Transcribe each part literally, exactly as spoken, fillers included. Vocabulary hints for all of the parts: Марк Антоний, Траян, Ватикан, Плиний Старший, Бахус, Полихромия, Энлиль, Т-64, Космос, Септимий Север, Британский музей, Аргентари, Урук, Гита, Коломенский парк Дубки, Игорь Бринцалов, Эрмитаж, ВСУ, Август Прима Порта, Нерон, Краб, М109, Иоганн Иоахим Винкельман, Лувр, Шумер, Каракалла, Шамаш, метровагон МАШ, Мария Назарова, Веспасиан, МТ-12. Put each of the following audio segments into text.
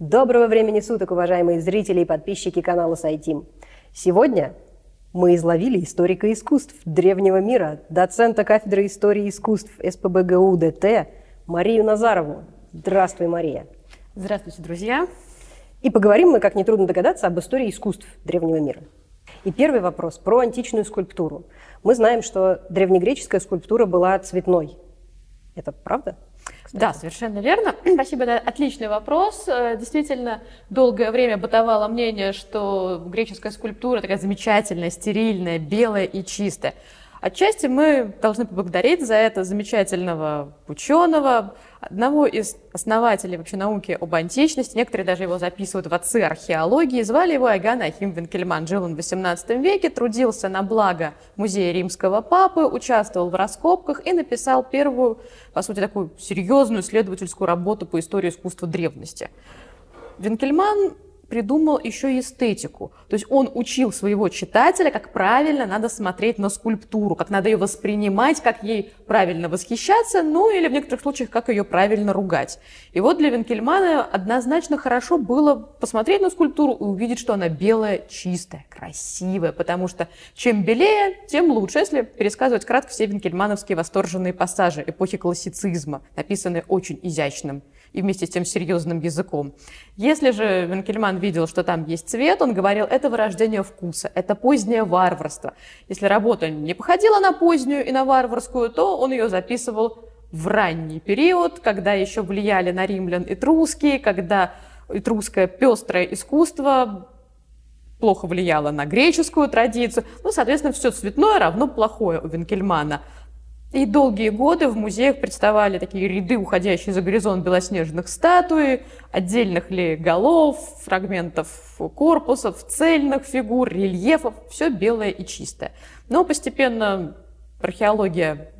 Доброго времени суток, уважаемые зрители и подписчики канала САЙТИМ. Сегодня мы изловили историка искусств древнего мира, доцента кафедры истории искусств СПБГУ ДТ Марию Назарову. Здравствуй, Мария. Здравствуйте, друзья. И поговорим мы, как нетрудно догадаться, об истории искусств древнего мира. И первый вопрос про античную скульптуру. Мы знаем, что древнегреческая скульптура была цветной. Это правда? Кстати. Да, совершенно верно. Спасибо, это отличный вопрос. Действительно, долгое время бытовало мнение, что греческая скульптура такая замечательная, стерильная, белая и чистая. Отчасти мы должны поблагодарить за это замечательного ученого, одного из основателей вообще науки об античности. Некоторые даже его записывают в отцы археологии. Звали его Иоганн Иоахим Винкельман. Жил он в восемнадцатом веке, трудился на благо музея римского папы, участвовал в раскопках и написал первую, по сути, такую серьезную исследовательскую работу по истории искусства древности. Винкельман придумал еще и эстетику. То есть он учил своего читателя, как правильно надо смотреть на скульптуру, как надо ее воспринимать, как ей правильно восхищаться, ну или в некоторых случаях, как ее правильно ругать. И вот для Винкельмана однозначно хорошо было посмотреть на скульптуру и увидеть, что она белая, чистая, красивая, потому что чем белее, тем лучше. Если пересказывать кратко все винкельмановские восторженные пассажи эпохи классицизма, написанные очень изящным и вместе с тем серьезным языком. Если же Винкельман видел, что там есть цвет, он говорил, это вырождение вкуса, это позднее варварство. Если работа не походила на позднюю и на варварскую, то он ее записывал в ранний период, когда еще влияли на римлян этруски, когда этрусское пестрое искусство плохо влияло на греческую традицию. Ну, соответственно, все цветное равно плохое у Винкельмана. И долгие годы в музеях представали такие ряды, уходящие за горизонт белоснежных статуй, отдельных ли голов, фрагментов корпусов, цельных фигур, рельефов, все белое и чистое. Но постепенно археология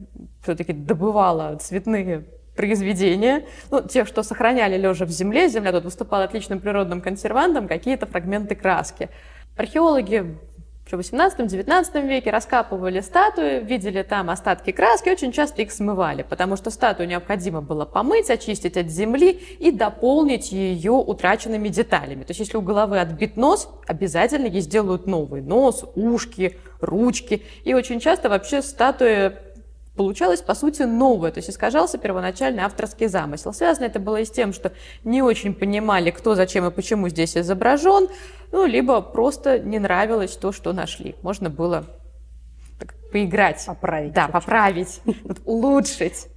все-таки добывала цветные произведения, ну, те, что сохраняли лежа в земле, земля тут выступала отличным природным консервантом, какие-то фрагменты краски. Археологи в восемнадцатом-девятнадцатом веке раскапывали статуи, видели там остатки краски, очень часто их смывали, потому что статую необходимо было помыть, очистить от земли и дополнить ее утраченными деталями. То есть если у головы отбит нос, обязательно ей сделают новый нос, ушки, ручки. И очень часто вообще статуи получалось, по сути, новое, то есть искажался первоначальный авторский замысел. Связано это было и с тем, что не очень понимали, кто, зачем и почему здесь изображен, ну, либо просто не нравилось то, что нашли. Можно было так, поиграть. Поправить. Да, поправить, улучшить.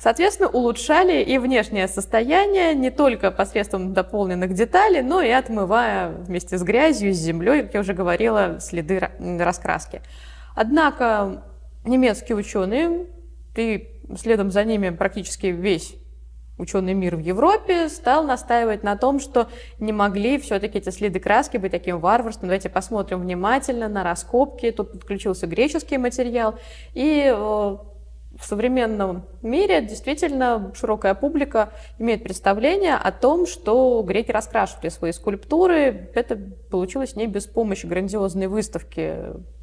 Соответственно, улучшали и внешнее состояние, не только посредством дополненных деталей, но и отмывая вместе с грязью, с землей, как я уже говорила, следы раскраски. Однако немецкие ученые, и следом за ними практически весь ученый мир в Европе, стал настаивать на том, что не могли все-таки эти следы краски быть таким варварством. Давайте посмотрим внимательно на раскопки. Тут подключился греческий материал. И в современном мире действительно широкая публика имеет представление о том, что греки раскрашивали свои скульптуры. Это получилось не без помощи грандиозной выставки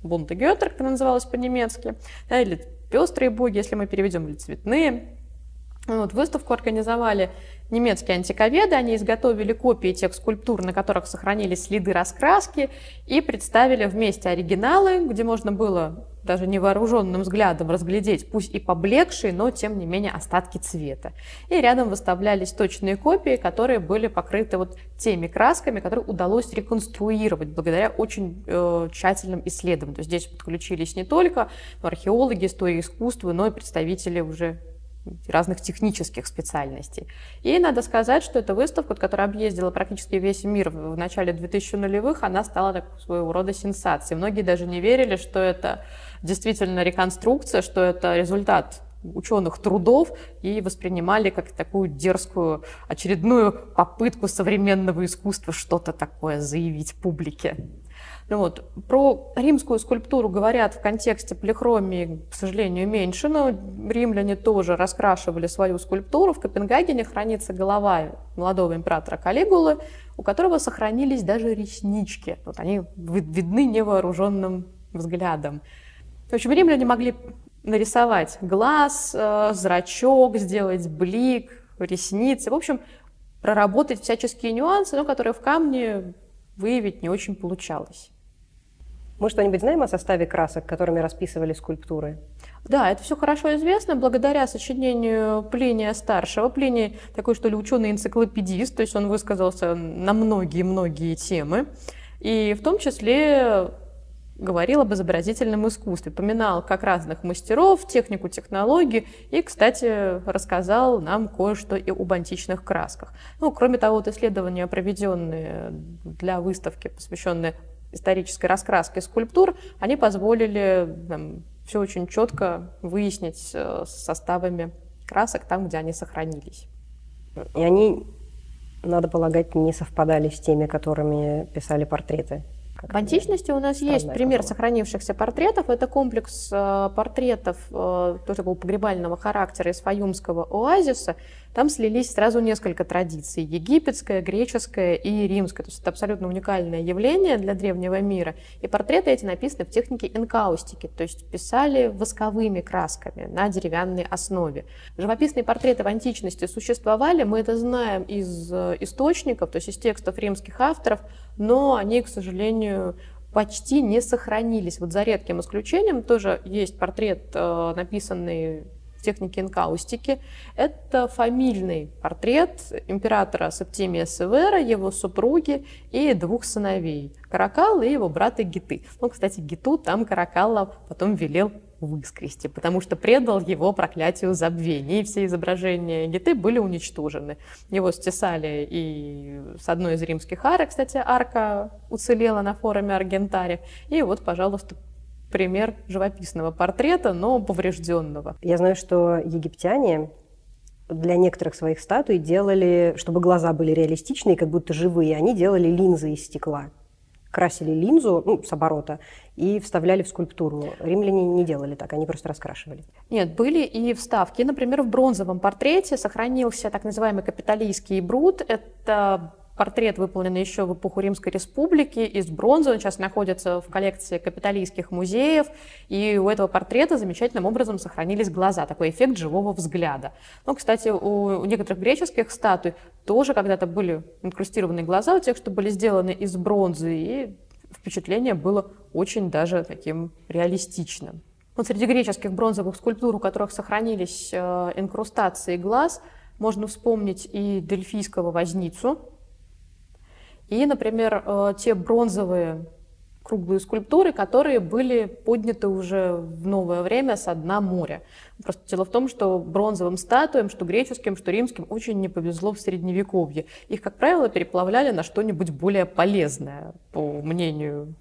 «Бунте Гётер», как она называлась по-немецки, да, или «Пестрые боги», если мы переведем, или «Цветные». Вот, выставку организовали немецкие антиковеды, они изготовили копии тех скульптур, на которых сохранились следы раскраски, и представили вместе оригиналы, где можно было даже невооруженным взглядом разглядеть, пусть и поблекшие, но тем не менее остатки цвета. И рядом выставлялись точные копии, которые были покрыты вот теми красками, которые удалось реконструировать благодаря очень э, тщательным исследованиям. То есть здесь подключились не только археологи, истории искусства, но и представители уже разных технических специальностей. И надо сказать, что эта выставка, которая объездила практически весь мир в начале двухтысячных, она стала так, своего рода сенсацией. Многие даже не верили, что это действительно реконструкция, что это результат ученых трудов, и воспринимали как такую дерзкую очередную попытку современного искусства что-то такое заявить публике. Ну вот. Про римскую скульптуру говорят в контексте полихромии, к сожалению, меньше, но римляне тоже раскрашивали свою скульптуру. В Копенгагене хранится голова молодого императора Калигулы, у которого сохранились даже реснички. Вот они видны невооруженным взглядом. В общем, римляне могли нарисовать глаз, зрачок, сделать блик, ресницы. В общем, проработать всяческие нюансы, но которые в камне выявить не очень получалось. Мы что-нибудь знаем о составе красок, которыми расписывали скульптуры? Да, это все хорошо известно благодаря сочинению Плиния Старшего. Плиний такой, что ли, ученый-энциклопедист, то есть он высказался на многие-многие темы, и в том числе говорил об изобразительном искусстве, поминал как разных мастеров, технику, технологии, и, кстати, рассказал нам кое-что и об античных красках. Ну, кроме того, вот исследования, проведенные для выставки, посвященные исторической раскраске скульптур, они позволили там все очень четко выяснить с составами красок там, где они сохранились. И они, надо полагать, не совпадали с теми, которыми писали портреты. В античности у нас есть пример сохранившихся портретов. Это комплекс портретов тоже был погребального характера из Фаюмского оазиса. Там слились сразу несколько традиций: египетская, греческая и римская. То есть это абсолютно уникальное явление для древнего мира. И портреты эти написаны в технике энкаустики, то есть писали восковыми красками на деревянной основе. Живописные портреты в античности существовали, мы это знаем из источников, то есть из текстов римских авторов, но они, к сожалению, почти не сохранились. Вот за редким исключением тоже есть портрет, написанный в технике энкаустики. Это фамильный портрет императора Септимия Севера, его супруги и двух сыновей, Каракалла и его брата Гиты. Ну, кстати, Гиту там Каракалла потом велел выскрести, потому что предал его проклятию забвения, и все изображения Гиты были уничтожены. Его стесали и с одной из римских арок, кстати, арка уцелела на форуме Аргентари, и вот, пожалуйста, пример живописного портрета, но поврежденного. Я знаю, что египтяне для некоторых своих статуй делали, чтобы глаза были реалистичные, как будто живые, они делали линзы из стекла. Красили линзу, ну, с оборота, и вставляли в скульптуру. Римляне не делали так, они просто раскрашивали. Нет, были и вставки. Например, в бронзовом портрете сохранился так называемый капитолийский брут. Это портрет, выполненный еще в эпоху Римской Республики, из бронзы. Он сейчас находится в коллекции капитолийских музеев. И у этого портрета замечательным образом сохранились глаза. Такой эффект живого взгляда. Ну, кстати, у некоторых греческих статуй тоже когда-то были инкрустированы глаза, у тех, что были сделаны из бронзы. И впечатление было очень даже таким реалистичным. Вот среди греческих бронзовых скульптур, у которых сохранились инкрустации глаз, можно вспомнить и дельфийского возницу. И, например, те бронзовые круглые скульптуры, которые были подняты уже в новое время со дна моря. Просто дело в том, что бронзовым статуям, что греческим, что римским, очень не повезло в средневековье. Их, как правило, переплавляли на что-нибудь более полезное, по мнению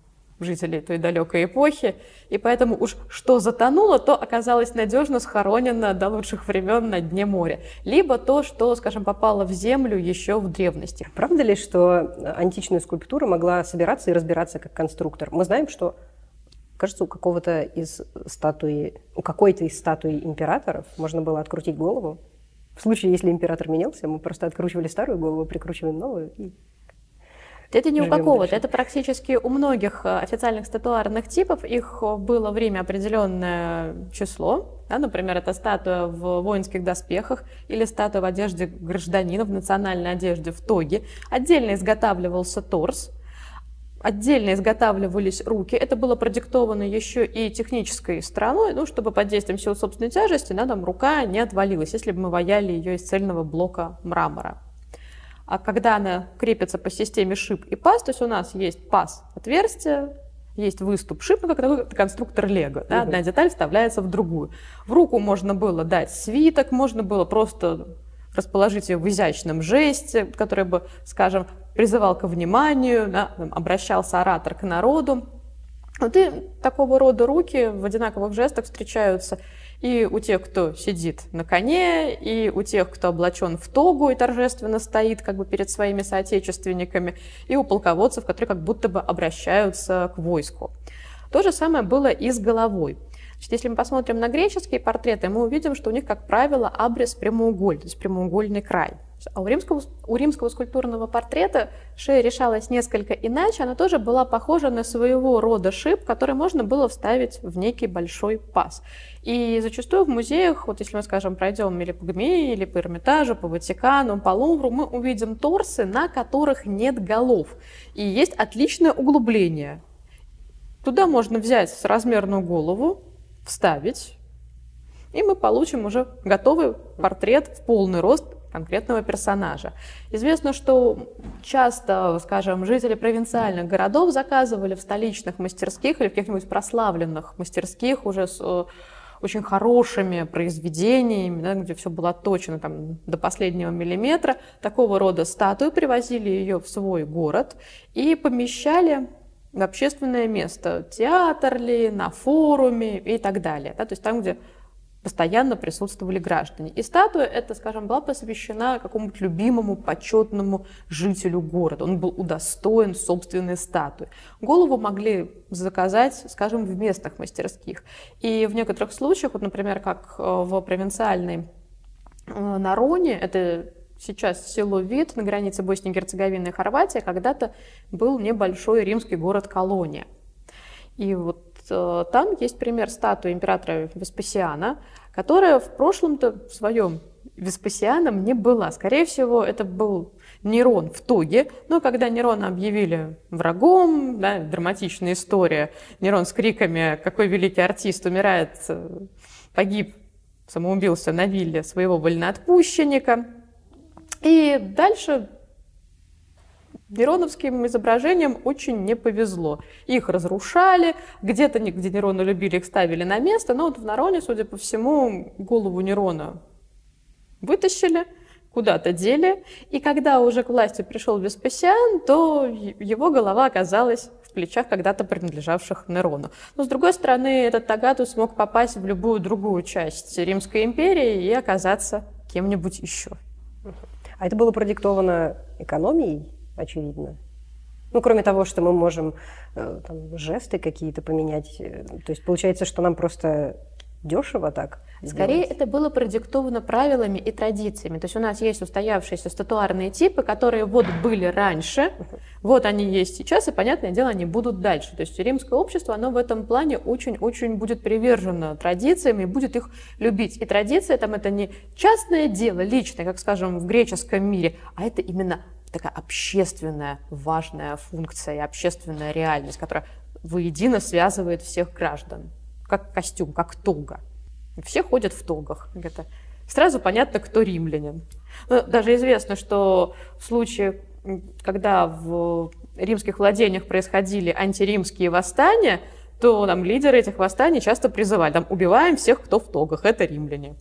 жителей той далекой эпохи. И поэтому уж что затонуло, то оказалось надежно схоронено до лучших времен на дне моря. Либо то, что, скажем, попало в землю еще в древности. Правда ли, что античная скульптура могла собираться и разбираться как конструктор? Мы знаем, что, кажется, у какого-то из статуи, у какой-то из статуи императоров можно было открутить голову. В случае, если император менялся, мы просто откручивали старую голову, прикручиваем новую и... Это не у какого-то, это практически у многих официальных статуарных типов. Их было время определенное число. Да, например, это статуя в воинских доспехах или статуя в одежде гражданина, в национальной одежде, в тоге. Отдельно изготавливался торс, отдельно изготавливались руки. Это было продиктовано еще и технической стороной, ну, чтобы под действием сил собственной тяжести на нам рука не отвалилась, если бы мы ваяли ее из цельного блока мрамора. А когда она крепится по системе шип и паз, то есть у нас есть паз отверстие, есть выступ шип, ну, как такой конструктор лего, да? Одна деталь вставляется в другую. В руку можно было дать свиток, можно было просто расположить ее в изящном жесте, который бы, скажем, призывал ко вниманию, да? Обращался оратор к народу. Вот и такого рода руки в одинаковых жестах встречаются и у тех, кто сидит на коне, и у тех, кто облачен в тогу и торжественно стоит как бы перед своими соотечественниками, и у полководцев, которые как будто бы обращаются к войску. То же самое было и с головой. Значит, если мы посмотрим на греческие портреты, мы увидим, что у них, как правило, абрис прямоугольный, то есть прямоугольный край. А у римского, у римского скульптурного портрета шея решалась несколько иначе, она тоже была похожа на своего рода шип, который можно было вставить в некий большой паз. И зачастую в музеях, вот если мы, скажем, пройдем или по Гмее, или по Эрмитажу, по Ватикану, по Лувру, мы увидим торсы, на которых нет голов. И есть отличное углубление. Туда можно взять соразмерную голову, вставить, и мы получим уже готовый портрет в полный рост конкретного персонажа. Известно, что часто, скажем, жители провинциальных городов заказывали в столичных мастерских или в каких-нибудь прославленных мастерских уже с очень хорошими произведениями, да, где все было точно там, до последнего миллиметра, такого рода статую, привозили ее в свой город и помещали в общественное место, театр ли, на форуме и так далее, да, то есть там, где постоянно присутствовали граждане. И статуя эта, скажем, была посвящена какому-то любимому, почетному жителю города. Он был удостоен собственной статуи. Голову могли заказать, скажем, в местных мастерских. И в некоторых случаях, вот, например, как в провинциальной Нароне, это сейчас село Вит на границе Боснии и Герцеговины и Хорватии, когда-то был небольшой римский город-колония. И вот там есть пример статуи императора Веспасиана, которая в прошлом-то в своем Веспасианом не была. Скорее всего, это был Нерон в тоге, но когда Нерона объявили врагом, да, драматичная история, Нерон с криками «Какой великий артист умирает, погиб, самоубился на вилле своего вольноотпущенника». И дальше нероновским изображениям очень не повезло. Их разрушали, где-то нигде Нерона любили, их ставили на место, но вот в Нароне, судя по всему, голову Нерона вытащили, куда-то дели, и когда уже к власти пришел Веспасиан, то его голова оказалась в плечах когда-то принадлежавших Нерону. Но, с другой стороны, этот Тогатус мог попасть в любую другую часть Римской империи и оказаться кем-нибудь еще. А это было продиктовано экономией? Очевидно. Ну, кроме того, что мы можем там, жесты какие-то поменять. То есть получается, что нам просто дешево так скорее делать. Это было продиктовано правилами и традициями. То есть у нас есть устоявшиеся статуарные типы, которые вот были раньше, вот они есть сейчас, и, понятное дело, они будут дальше. То есть римское общество, оно в этом плане очень-очень будет привержено традициям и будет их любить. И традиция там это не частное дело, личное, как, скажем, в греческом мире, а это именно такая общественная важная функция и общественная реальность, которая воедино связывает всех граждан, как костюм, как тога. Все ходят в тогах. Это сразу понятно, кто римлянин. Но даже известно, что в случае, когда в римских владениях происходили антиримские восстания, то там, лидеры этих восстаний часто призывали, там, убиваем всех, кто в тогах, это римляне.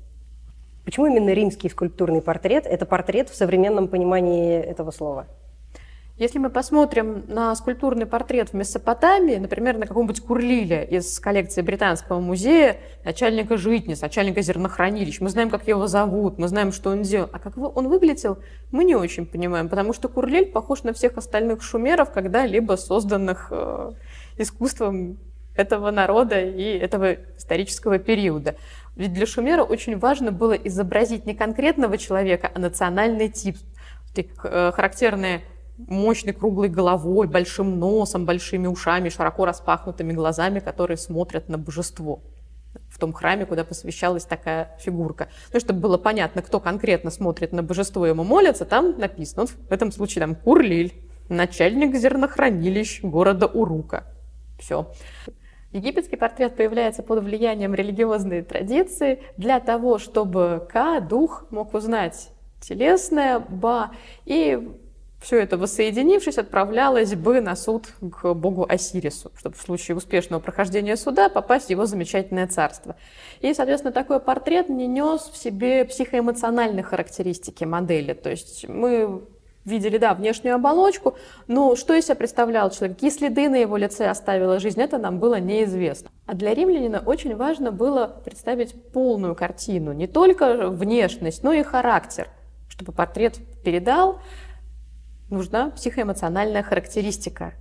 Почему именно римский скульптурный портрет – это портрет в современном понимании этого слова? Если мы посмотрим на скульптурный портрет в Месопотамии, например, на каком-нибудь Курлиле из коллекции Британского музея, начальника житниц, начальника зернохранилищ, мы знаем, как его зовут, мы знаем, что он делал, а как он выглядел, мы не очень понимаем, потому что Курлиль похож на всех остальных шумеров, когда-либо созданных э, искусством этого народа и этого исторического периода. Ведь для шумера очень важно было изобразить не конкретного человека, а национальный тип. Характерный мощный круглой головой, большим носом, большими ушами, широко распахнутыми глазами, которые смотрят на божество. В том храме, куда посвящалась такая фигурка. Ну, чтобы было понятно, кто конкретно смотрит на божество и ему молится, там написано, вот в этом случае там Курлиль, начальник зернохранилищ города Урука. Все. Египетский портрет появляется под влиянием религиозной традиции для того, чтобы Ка, дух, мог узнать телесное, Ба, и все это, воссоединившись, отправлялось бы на суд к богу Осирису, чтобы в случае успешного прохождения суда попасть в его замечательное царство. И, соответственно, такой портрет не нес в себе психоэмоциональные характеристики модели, то есть мы видели, да, внешнюю оболочку, но что из себя представлял человек, какие следы на его лице оставила жизнь, это нам было неизвестно. А для римлянина очень важно было представить полную картину, не только внешность, но и характер. Чтобы портрет передал, нужна психоэмоциональная характеристика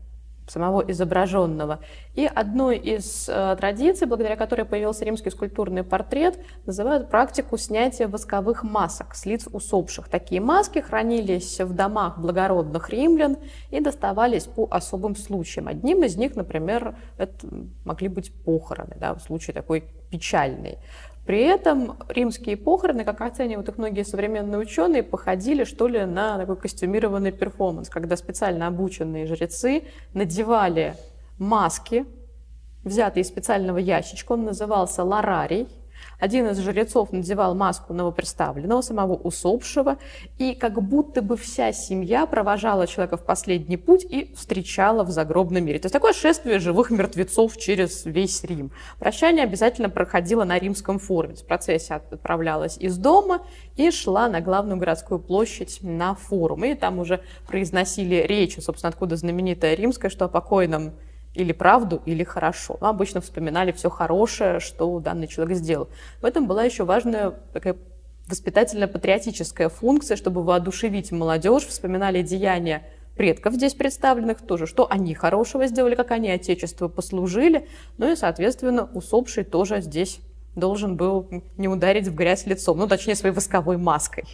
самого изображенного. И одной из э, традиций, благодаря которой появился римский скульптурный портрет, называют практику снятия восковых масок с лиц усопших. Такие маски хранились в домах благородных римлян и доставались по особым случаям. Одним из них, например, это могли быть похороны, да, в случае такой печальный. При этом римские похороны, как оценивают их многие современные ученые, походили, что ли, на такой костюмированный перформанс, когда специально обученные жрецы надевали маски, взятые из специального ящичка, он назывался ларарий. Один из жрецов надевал маску новоприставленного, самого усопшего, и как будто бы вся семья провожала человека в последний путь и встречала в загробном мире. То есть такое шествие живых мертвецов через весь Рим. Прощание обязательно проходило на римском форуме. Процессия отправлялась из дома и шла на главную городскую площадь на форум. И там уже произносили речи, собственно, откуда знаменитая римская, что о покойном или правду, или хорошо. Мы обычно вспоминали все хорошее, что данный человек сделал. В этом была еще важная такая воспитательно-патриотическая функция, чтобы воодушевить молодежь, вспоминали деяния предков здесь представленных, тоже, что они хорошего сделали, как они отечеству послужили, ну и, соответственно, усопший тоже здесь должен был не ударить в грязь лицом, ну, точнее, своей восковой маской.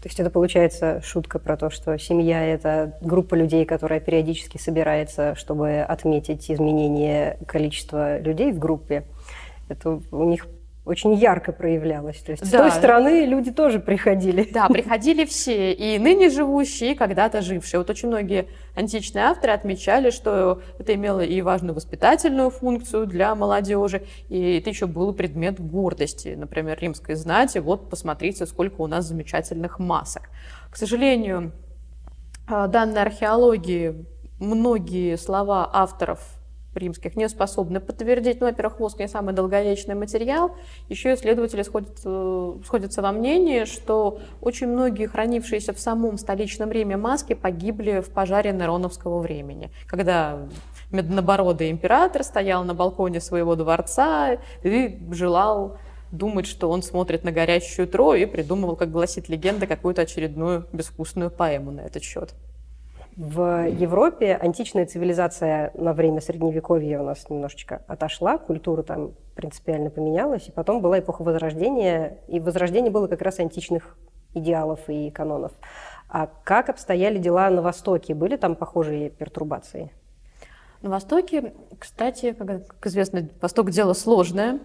То есть это получается шутка про то, что семья – это группа людей, которая периодически собирается, чтобы отметить изменение количества людей в группе. Это у них очень ярко проявлялось. То есть да. С той стороны люди тоже приходили. Да, приходили все, и ныне живущие, и когда-то жившие. Вот очень многие античные авторы отмечали, что это имело и важную воспитательную функцию для молодежи, и это еще был предмет гордости, например, римской знати. Вот, посмотрите, сколько у нас замечательных масок. К сожалению, данной археологии многие слова авторов римских не способны подтвердить. Ну, во-первых, воск не самый долговечный материал. Еще исследователи сходят, сходятся во мнении, что очень многие хранившиеся в самом столичном Риме маски погибли в пожаре нероновского времени, когда меднобородый император стоял на балконе своего дворца и желал думать, что он смотрит на горящую Трою, и придумывал, как гласит легенда, какую-то очередную безвкусную поэму на этот счет. В Европе античная цивилизация на время Средневековья у нас немножечко отошла, культура там принципиально поменялась, и потом была эпоха Возрождения, и Возрождение было как раз античных идеалов и канонов. А как обстояли дела на Востоке? Были там похожие пертурбации? На Востоке, кстати, как известно, Восток – дело сложное.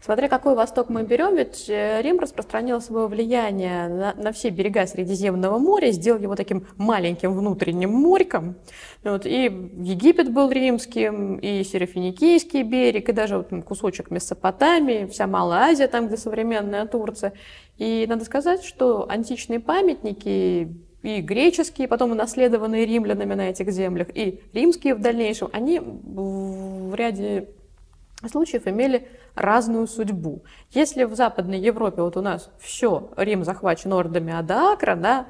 Смотря какой Восток мы берем, ведь Рим распространил свое влияние на, на все берега Средиземного моря, сделал его таким маленьким внутренним морьком. Вот, и Египет был римским, и Серафиникийский берег, и даже вот кусочек Месопотамии, вся Малая Азия, там, где современная Турция. И надо сказать, что античные памятники, и греческие, потом унаследованные римлянами на этих землях, и римские в дальнейшем, они в ряде случаев имели разную судьбу. Если в Западной Европе вот у нас все, Рим захвачен ордами Адаакра, да,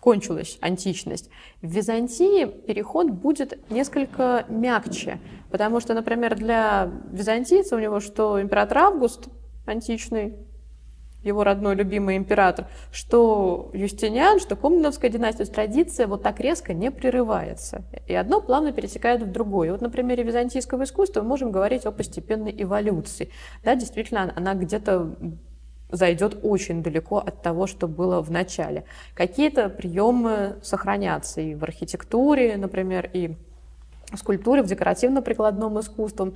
кончилась античность, в Византии переход будет несколько мягче, потому что, например, для византийца у него что император Август античный, его родной любимый император, что Юстиниан, что Комненовская династия, традиция вот так резко не прерывается. И одно плавно перетекает в другое. Вот на примере византийского искусства мы можем говорить о постепенной эволюции. Да, действительно, она где-то зайдет очень далеко от того, что было в начале. Какие-то приемы сохранятся и в архитектуре, например, и в скульптуре, в декоративно-прикладном искусстве.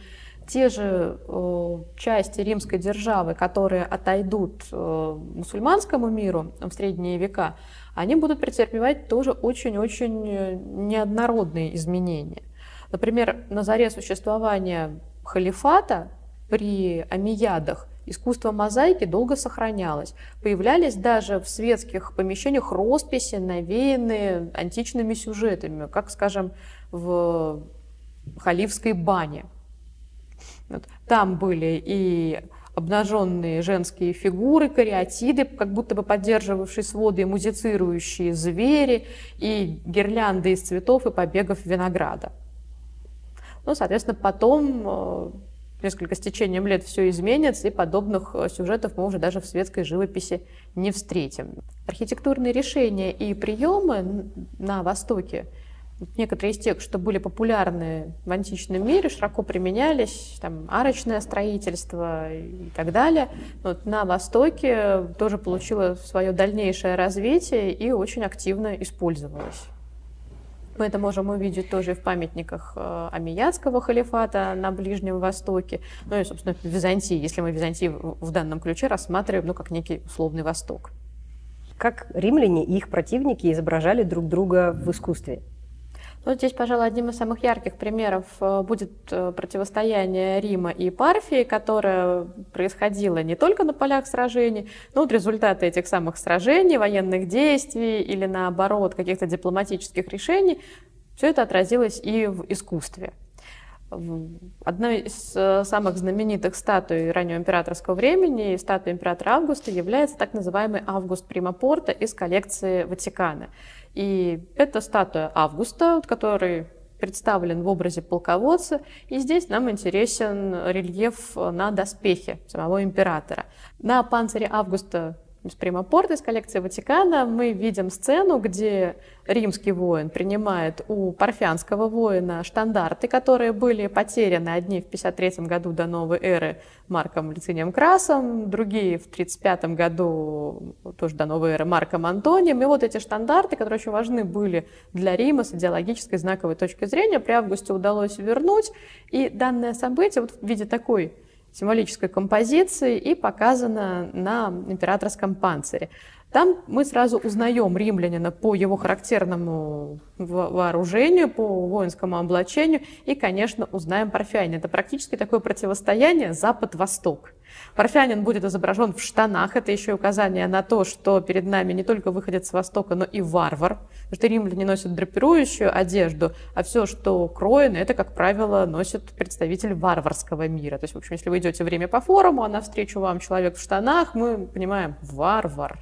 Те же э, части римской державы, которые отойдут э, мусульманскому миру в средние века, они будут претерпевать тоже очень-очень неоднородные изменения. Например, на заре существования халифата при омейядах искусство мозаики долго сохранялось. Появлялись даже в светских помещениях росписи, навеянные античными сюжетами, как, скажем, в халифской бане. Там были и обнаженные женские фигуры, кариатиды, как будто бы поддерживавшие своды, и музицирующие звери, и гирлянды из цветов и побегов винограда. Ну, соответственно, потом, несколько с течением лет, все изменится, и подобных сюжетов мы уже даже в светской живописи не встретим. Архитектурные решения и приемы на Востоке Некоторые из тех, что были популярны в античном мире, широко применялись, там, арочное строительство и так далее. Вот на Востоке тоже получило свое дальнейшее развитие и очень активно использовалось. Мы это можем увидеть тоже в памятниках Омейядского халифата на Ближнем Востоке, ну и, собственно, в Византии, если мы Византию в данном ключе рассматриваем, ну, как некий условный Восток. Как римляне и их противники изображали друг друга в искусстве? Ну, здесь, пожалуй, одним из самых ярких примеров будет противостояние Рима и Парфии, которое происходило не только на полях сражений, но вот результаты этих самых сражений, военных действий или, наоборот, каких-то дипломатических решений, все это отразилось и в искусстве. Одна из самых знаменитых статуй раннего императорского времени, статуя императора Августа, является так называемый Август Прима Порта из коллекции Ватикана. И это статуя Августа, который представлен в образе полководца, и здесь нам интересен рельеф на доспехе самого императора. На панцире Августа из Прима Порта из коллекции Ватикана мы видим сцену, где римский воин принимает у парфянского воина штандарты, которые были потеряны, одни в пятьдесят третьем году до новой эры Марком Лицинием Красом, другие в тридцать пятом году тоже до новой эры Марком Антонием. И вот эти штандарты, которые очень важны были для Рима с идеологической знаковой точки зрения, при Августе удалось вернуть. И данное событие вот в виде такой символической композиции и показана на императорском панцире. Там мы сразу узнаем римлянина по его характерному вооружению, по воинскому облачению и, конечно, узнаем парфянина. Это практически такое противостояние Запад-Восток. Парфянин будет изображен в штанах, это еще и указание на то, что перед нами не только выходец с Востока, но и варвар, потому что римляне носят драпирующую одежду, а все, что кроено, это, как правило, носит представитель варварского мира. То есть, в общем, если вы идете время по форуму, а навстречу вам человек в штанах, мы понимаем, варвар.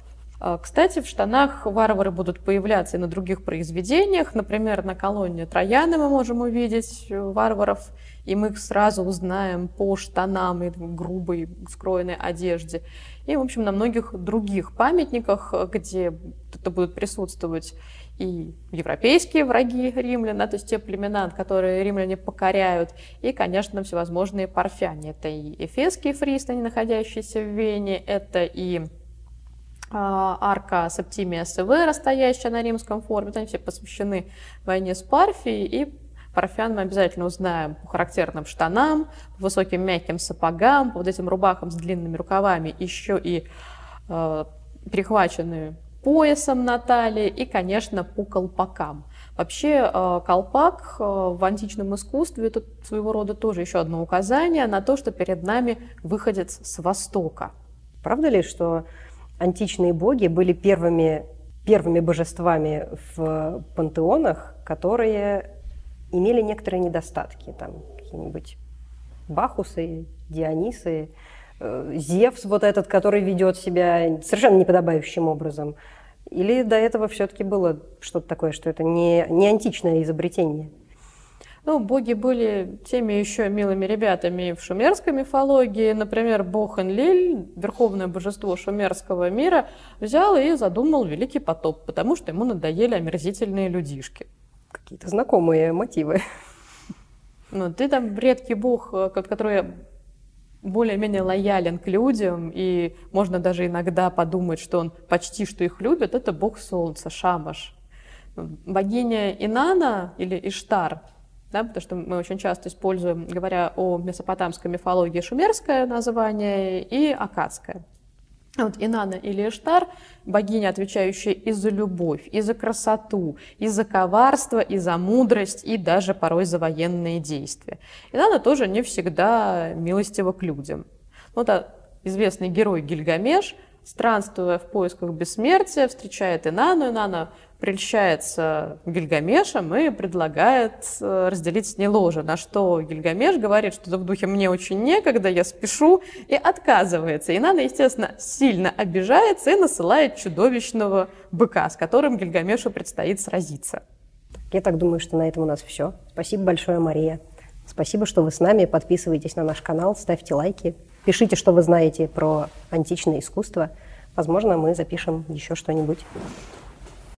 Кстати, в штанах варвары будут появляться и на других произведениях. Например, на колонне Траяна мы можем увидеть варваров, и мы их сразу узнаем по штанам и грубой скроенной одежде. И, в общем, на многих других памятниках, где это будут присутствовать и европейские враги римлян, то есть те племена, которые римляне покоряют, и, конечно, всевозможные парфяне. Это и эфесские фризы, находящиеся в Вене, это и арка Септимия Севера, стоящая на римском форуме. Они все посвящены войне с Парфией, и парфян мы обязательно узнаем по характерным штанам, по высоким мягким сапогам, по вот этим рубахам с длинными рукавами, еще и э, перехваченные поясом на талии и, конечно, по колпакам. Вообще колпак в античном искусстве — это своего рода тоже еще одно указание на то, что перед нами выходец с Востока. Правда ли, что античные боги были первыми, первыми божествами в пантеонах, которые имели некоторые недостатки? Там какие-нибудь Бахусы, Дионисы, Зевс, вот этот, который ведет себя совершенно неподобающим образом. Или до этого все-таки было что-то такое, что это не, не античное изобретение? Ну, боги были теми еще милыми ребятами в шумерской мифологии. Например, бог Энлиль, верховное божество шумерского мира, взял и задумал великий потоп, потому что ему надоели омерзительные людишки. Какие-то знакомые мотивы. Ну, ты там редкий бог, который более-менее лоялен к людям, и можно даже иногда подумать, что он почти что их любит, это бог солнца, Шамаш. Богиня Инанна или Иштар, да, потому что мы очень часто используем, говоря о месопотамской мифологии, шумерское название и аккадское. Вот Инанна или Иштар, богиня, отвечающая и за любовь, и за красоту, и за коварство, и за мудрость, и даже порой за военные действия. Инанна тоже не всегда милостива к людям. Вот известный герой Гильгамеш, странствуя в поисках бессмертия, встречает Инанну. Инанна прельщается Гильгамешем и предлагает разделить с ней ложе, на что Гильгамеш говорит что-то в духе «мне очень некогда, я спешу», и отказывается. Инанна, естественно, сильно обижается и насылает чудовищного быка, с которым Гильгамешу предстоит сразиться. Я так думаю, что на этом у нас все. Спасибо большое, Мария. Спасибо, что вы с нами. Подписывайтесь на наш канал, ставьте лайки, пишите, что вы знаете про античное искусство. Возможно, мы запишем еще что-нибудь.